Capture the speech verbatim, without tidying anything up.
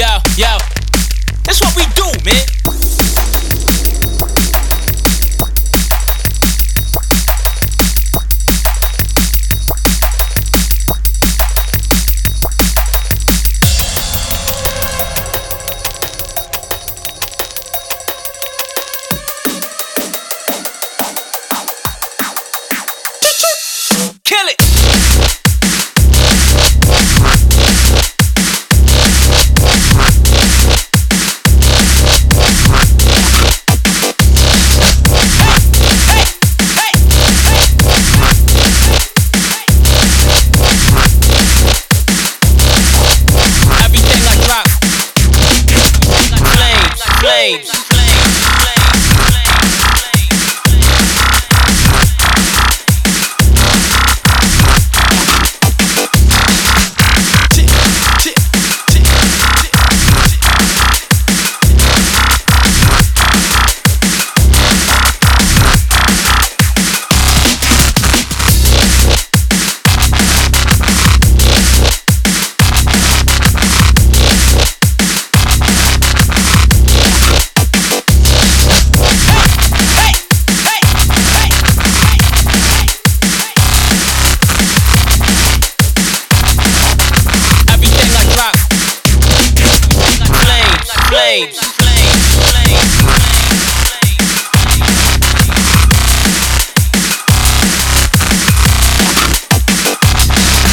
yo, yo. That's what we do, man.